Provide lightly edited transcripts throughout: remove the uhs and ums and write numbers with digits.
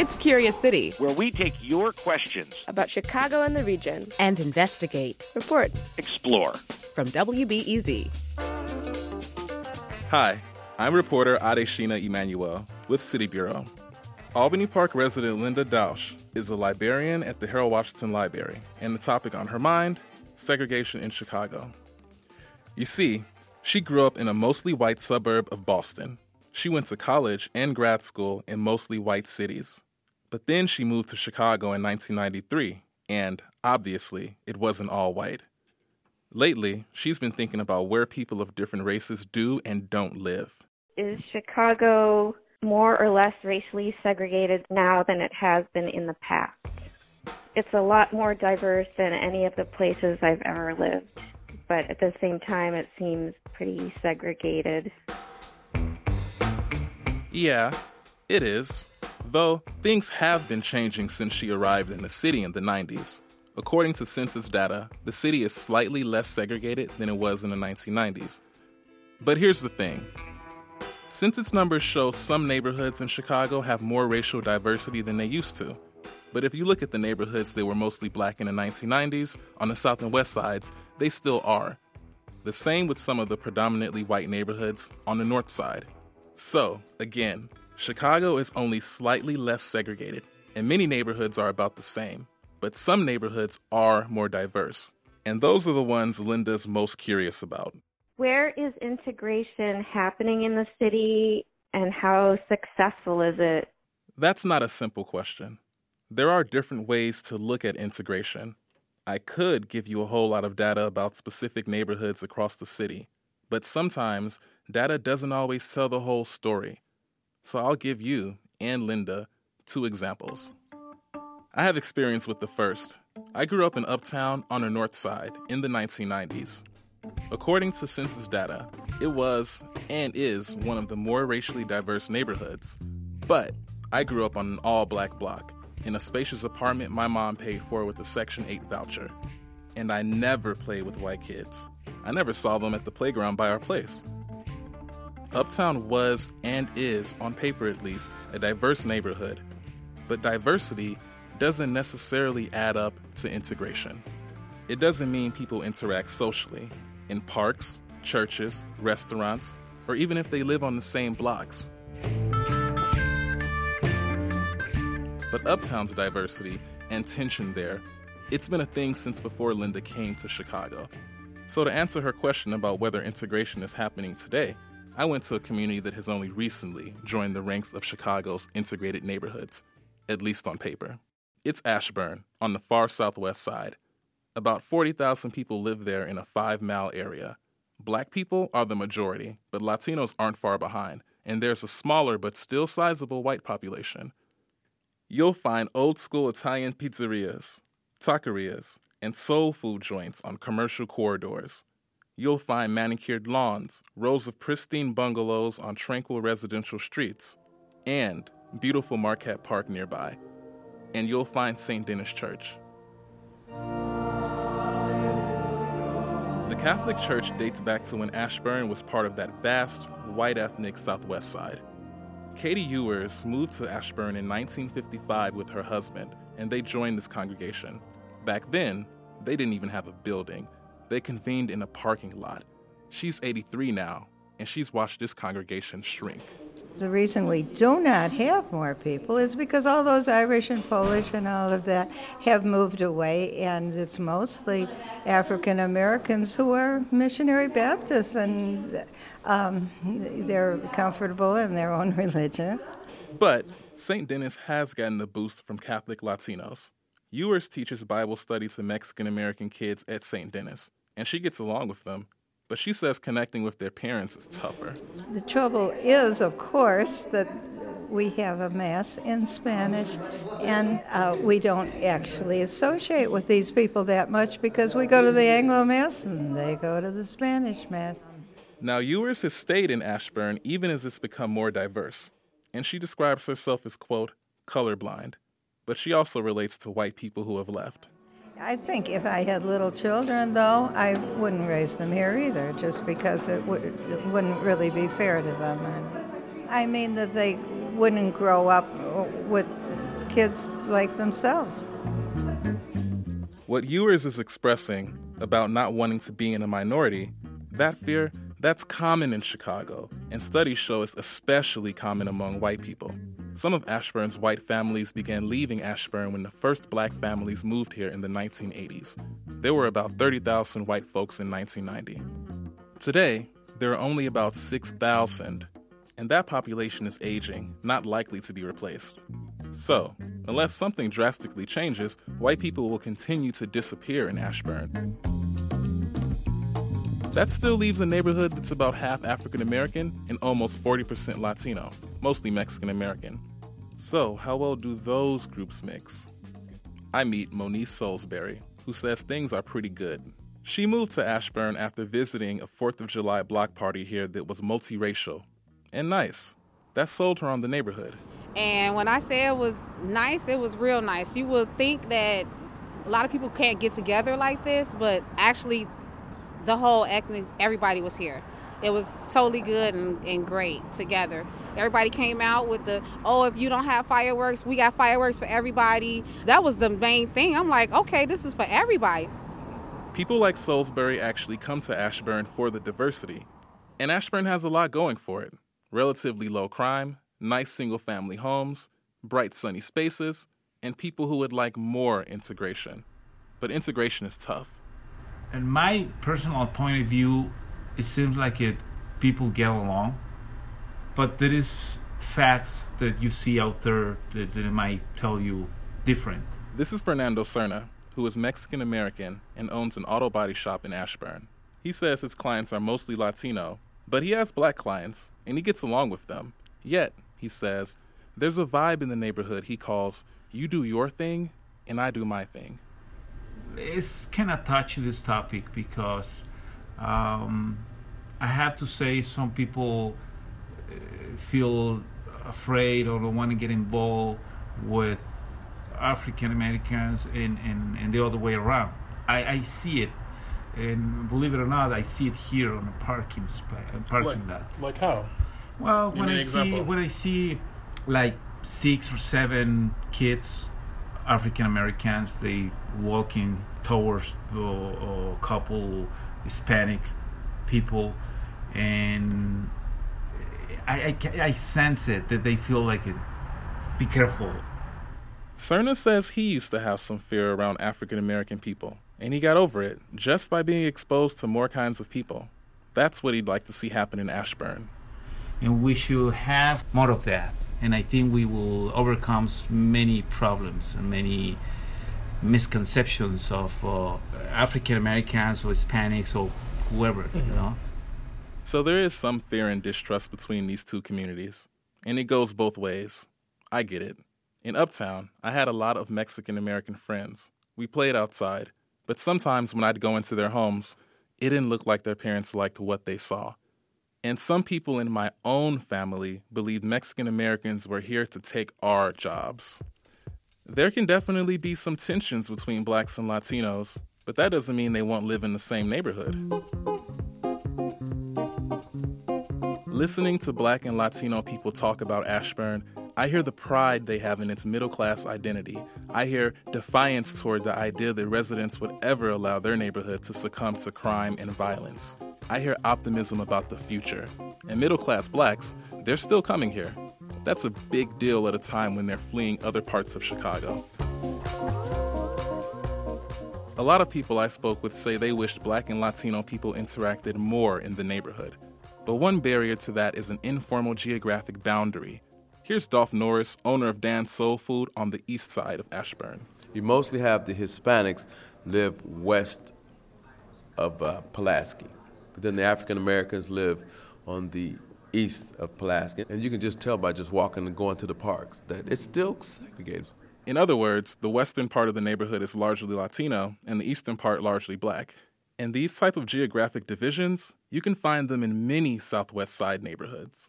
It's Curious City, where we take your questions about Chicago and the region and investigate, report, explore. From WBEZ. Hi, I'm reporter Adeshina Emmanuel with City Bureau. Albany Park resident Linda Douch is a librarian at the Harold Washington Library, and the topic on her mind, segregation in Chicago. You see, she grew up in a mostly white suburb of Boston. She went to college and grad school in mostly white cities. But then she moved to Chicago in 1993, and, obviously, it wasn't all white. Lately, she's been thinking about where people of different races do and don't live. Is Chicago more or less racially segregated now than it has been in the past? It's a lot more diverse than any of the places I've ever lived, but at the same time, it seems pretty segregated. Yeah, it is. Though, things have been changing since she arrived in the city in the 90s. According to census data, the city is slightly less segregated than it was in the 1990s. But here's the thing. Census numbers show some neighborhoods in Chicago have more racial diversity than they used to. But if you look at the neighborhoods that were mostly black in the 1990s, on the south and west sides, they still are. The same with some of the predominantly white neighborhoods on the north side. So, again, Chicago is only slightly less segregated, and many neighborhoods are about the same. But some neighborhoods are more diverse. And those are the ones Linda's most curious about. Where is integration happening in the city, and how successful is it? That's not a simple question. There are different ways to look at integration. I could give you a whole lot of data about specific neighborhoods across the city, but sometimes data doesn't always tell the whole story. So I'll give you and Linda two examples. I have experience with the first. I grew up in Uptown on the north side in the 1990s. According to census data, it was and is one of the more racially diverse neighborhoods. But I grew up on an all-black block in a spacious apartment my mom paid for with a Section 8 voucher. And I never played with white kids. I never saw them at the playground by our place. Uptown was and is, on paper at least, a diverse neighborhood. But diversity doesn't necessarily add up to integration. It doesn't mean people interact socially in parks, churches, restaurants, or even if they live on the same blocks. But Uptown's diversity and tension there, it's been a thing since before Linda came to Chicago. So to answer her question about whether integration is happening today, I went to a community that has only recently joined the ranks of Chicago's integrated neighborhoods, at least on paper. It's Ashburn, on the far southwest side. About 40,000 people live there in a 5-mile area. Black people are the majority, but Latinos aren't far behind, and there's a smaller but still sizable white population. You'll find old-school Italian pizzerias, taquerias, and soul food joints on commercial corridors. You'll find manicured lawns, rows of pristine bungalows on tranquil residential streets, and beautiful Marquette Park nearby. And you'll find St. Denis Church. The Catholic Church dates back to when Ashburn was part of that vast, white ethnic Southwest side. Katie Ewers moved to Ashburn in 1955 with her husband, and they joined this congregation. Back then, they didn't even have a building. They convened in a parking lot. She's 83 now, and she's watched this congregation shrink. The reason we do not have more people is because all those Irish and Polish and all of that have moved away, and it's mostly African Americans who are missionary Baptists, and they're comfortable in their own religion. But St. Denis has gotten a boost from Catholic Latinos. Ewers teaches Bible study to Mexican American kids at St. Denis, and she gets along with them. But she says connecting with their parents is tougher. The trouble is, of course, that we have a mass in Spanish, and we don't actually associate with these people that much because we go to the Anglo Mass and they go to the Spanish Mass. Now, Ewers has stayed in Ashburn even as it's become more diverse, and she describes herself as, quote, colorblind, but she also relates to white people who have left. I think if I had little children, though, I wouldn't raise them here either, just because it wouldn't really be fair to them. And I mean that they wouldn't grow up with kids like themselves. What Ewers is expressing about not wanting to be in a minority, that fear, that's common in Chicago, and studies show it's especially common among white people. Some of Ashburn's white families began leaving Ashburn when the first black families moved here in the 1980s. There were about 30,000 white folks in 1990. Today, there are only about 6,000, and that population is aging, not likely to be replaced. So, unless something drastically changes, white people will continue to disappear in Ashburn. That still leaves a neighborhood that's about half African-American and almost 40% Latino, mostly Mexican-American. So how well do those groups mix? I meet Moniece Salisbury, who says things are pretty good. She moved to Ashburn after visiting a 4th of July block party here that was multiracial and nice. That sold her on the neighborhood. And when I say it was nice, it was real nice. You would think that a lot of people can't get together like this, but actually the whole ethnic, everybody was here. It was totally good and great together. Everybody came out with the, oh, if you don't have fireworks, we got fireworks for everybody. That was the main thing. I'm like, okay, this is for everybody. People like Salisbury actually come to Ashburn for the diversity. And Ashburn has a lot going for it. Relatively low crime, nice single-family homes, bright sunny spaces, and people who would like more integration. But integration is tough. And my personal point of view, it seems like people get along, but there is facts that you see out there that might tell you different. This is Fernando Serna, who is Mexican-American and owns an auto body shop in Ashburn. He says his clients are mostly Latino, but he has black clients, and he gets along with them. Yet, he says, there's a vibe in the neighborhood he calls, you do your thing, and I do my thing. It's kind of touchy, this topic, because I have to say some people feel afraid or don't want to get involved with African Americans and the other way around. I see it, and believe it or not, I see it here on the parking lot. Like how? Well, when I see like 6 or 7 kids, African Americans, they walking towards a couple Hispanic people, and I sense it, that they feel like it. Be careful. Serna says he used to have some fear around African American people, and he got over it just by being exposed to more kinds of people. That's what he'd like to see happen in Ashburn. And we should have more of that. And I think we will overcome many problems and many misconceptions of African Americans or Hispanics or whoever, you know. So there is some fear and distrust between these two communities, and it goes both ways. I get it. In Uptown, I had a lot of Mexican American friends. We played outside, but sometimes when I'd go into their homes, it didn't look like their parents liked what they saw. And some people in my own family believed Mexican Americans were here to take our jobs. There can definitely be some tensions between blacks and Latinos, but that doesn't mean they won't live in the same neighborhood. Listening to black and Latino people talk about Ashburn, I hear the pride they have in its middle-class identity. I hear defiance toward the idea that residents would ever allow their neighborhood to succumb to crime and violence. I hear optimism about the future. And middle-class blacks, they're still coming here. That's a big deal at a time when they're fleeing other parts of Chicago. A lot of people I spoke with say they wished black and Latino people interacted more in the neighborhood. But one barrier to that is an informal geographic boundary. Here's Dolph Norris, owner of Dan's Soul Food on the east side of Ashburn. You mostly have the Hispanics live west of Pulaski. But then the African Americans live on the east of Pulaski. And you can just tell by just walking and going to the parks that it's still segregated. In other words, the western part of the neighborhood is largely Latino and the eastern part largely black. And these type of geographic divisions, you can find them in many Southwest Side neighborhoods.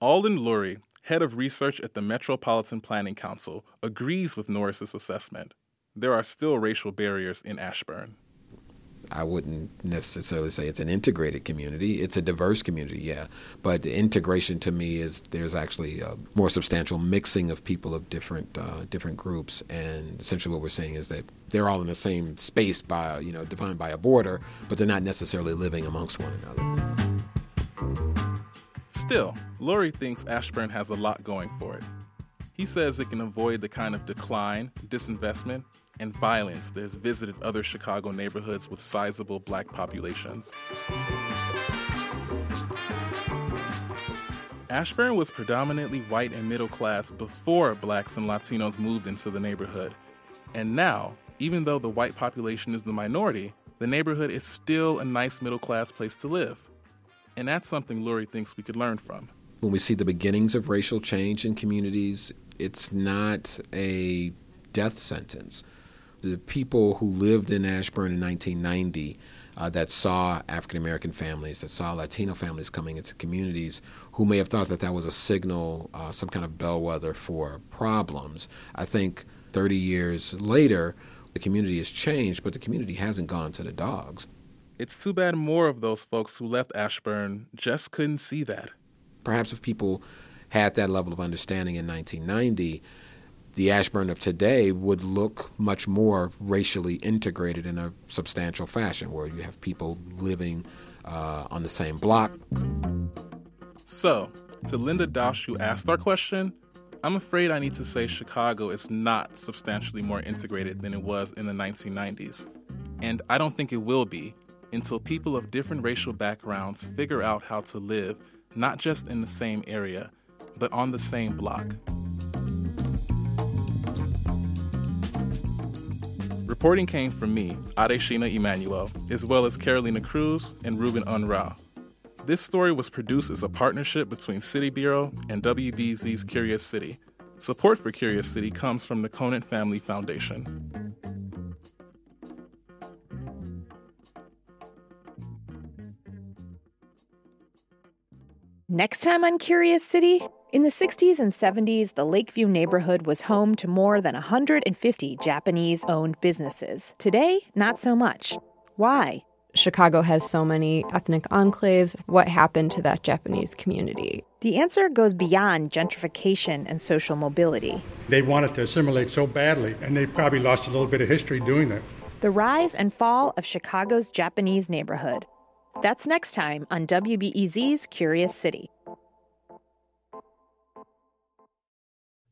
Aldon Lurie, head of research at the Metropolitan Planning Council, agrees with Norris's assessment. There are still racial barriers in Ashburn. I wouldn't necessarily say it's an integrated community. It's a diverse community, yeah. But integration to me is there's actually a more substantial mixing of people of different groups. And essentially what we're saying is that they're all in the same space by, you know, defined by a border, but they're not necessarily living amongst one another. Still, Lurie thinks Ashburn has a lot going for it. He says it can avoid the kind of decline, disinvestment, and violence that has visited other Chicago neighborhoods with sizable black populations. Ashburn was predominantly white and middle class before blacks and Latinos moved into the neighborhood. And now, even though the white population is the minority, the neighborhood is still a nice middle class place to live. And that's something Lurie thinks we could learn from. When we see the beginnings of racial change in communities, it's not a death sentence. The people who lived in Ashburn in 1990 that saw African-American families, that saw Latino families coming into communities, who may have thought that that was a signal, some kind of bellwether for problems. I think 30 years later, the community has changed, but the community hasn't gone to the dogs. It's too bad more of those folks who left Ashburn just couldn't see that. Perhaps if people had that level of understanding in 1990, the Ashburn of today would look much more racially integrated in a substantial fashion, where you have people living on the same block. So, to Linda Douch, who asked our question, I'm afraid I need to say Chicago is not substantially more integrated than it was in the 1990s. And I don't think it will be, until people of different racial backgrounds figure out how to live, not just in the same area, but on the same block. Reporting came from me, Adeshina Emmanuel, as well as Carolina Cruz and Ruben Unrao. This story was produced as a partnership between City Bureau and WBEZ's Curious City. Support for Curious City comes from the Conant Family Foundation. Next time on Curious City, in the 60s and 70s, the Lakeview neighborhood was home to more than 150 Japanese-owned businesses. Today, not so much. Why? Chicago has so many ethnic enclaves. What happened to that Japanese community? The answer goes beyond gentrification and social mobility. They wanted to assimilate so badly, and they probably lost a little bit of history doing that. The rise and fall of Chicago's Japanese neighborhood. That's next time on WBEZ's Curious City.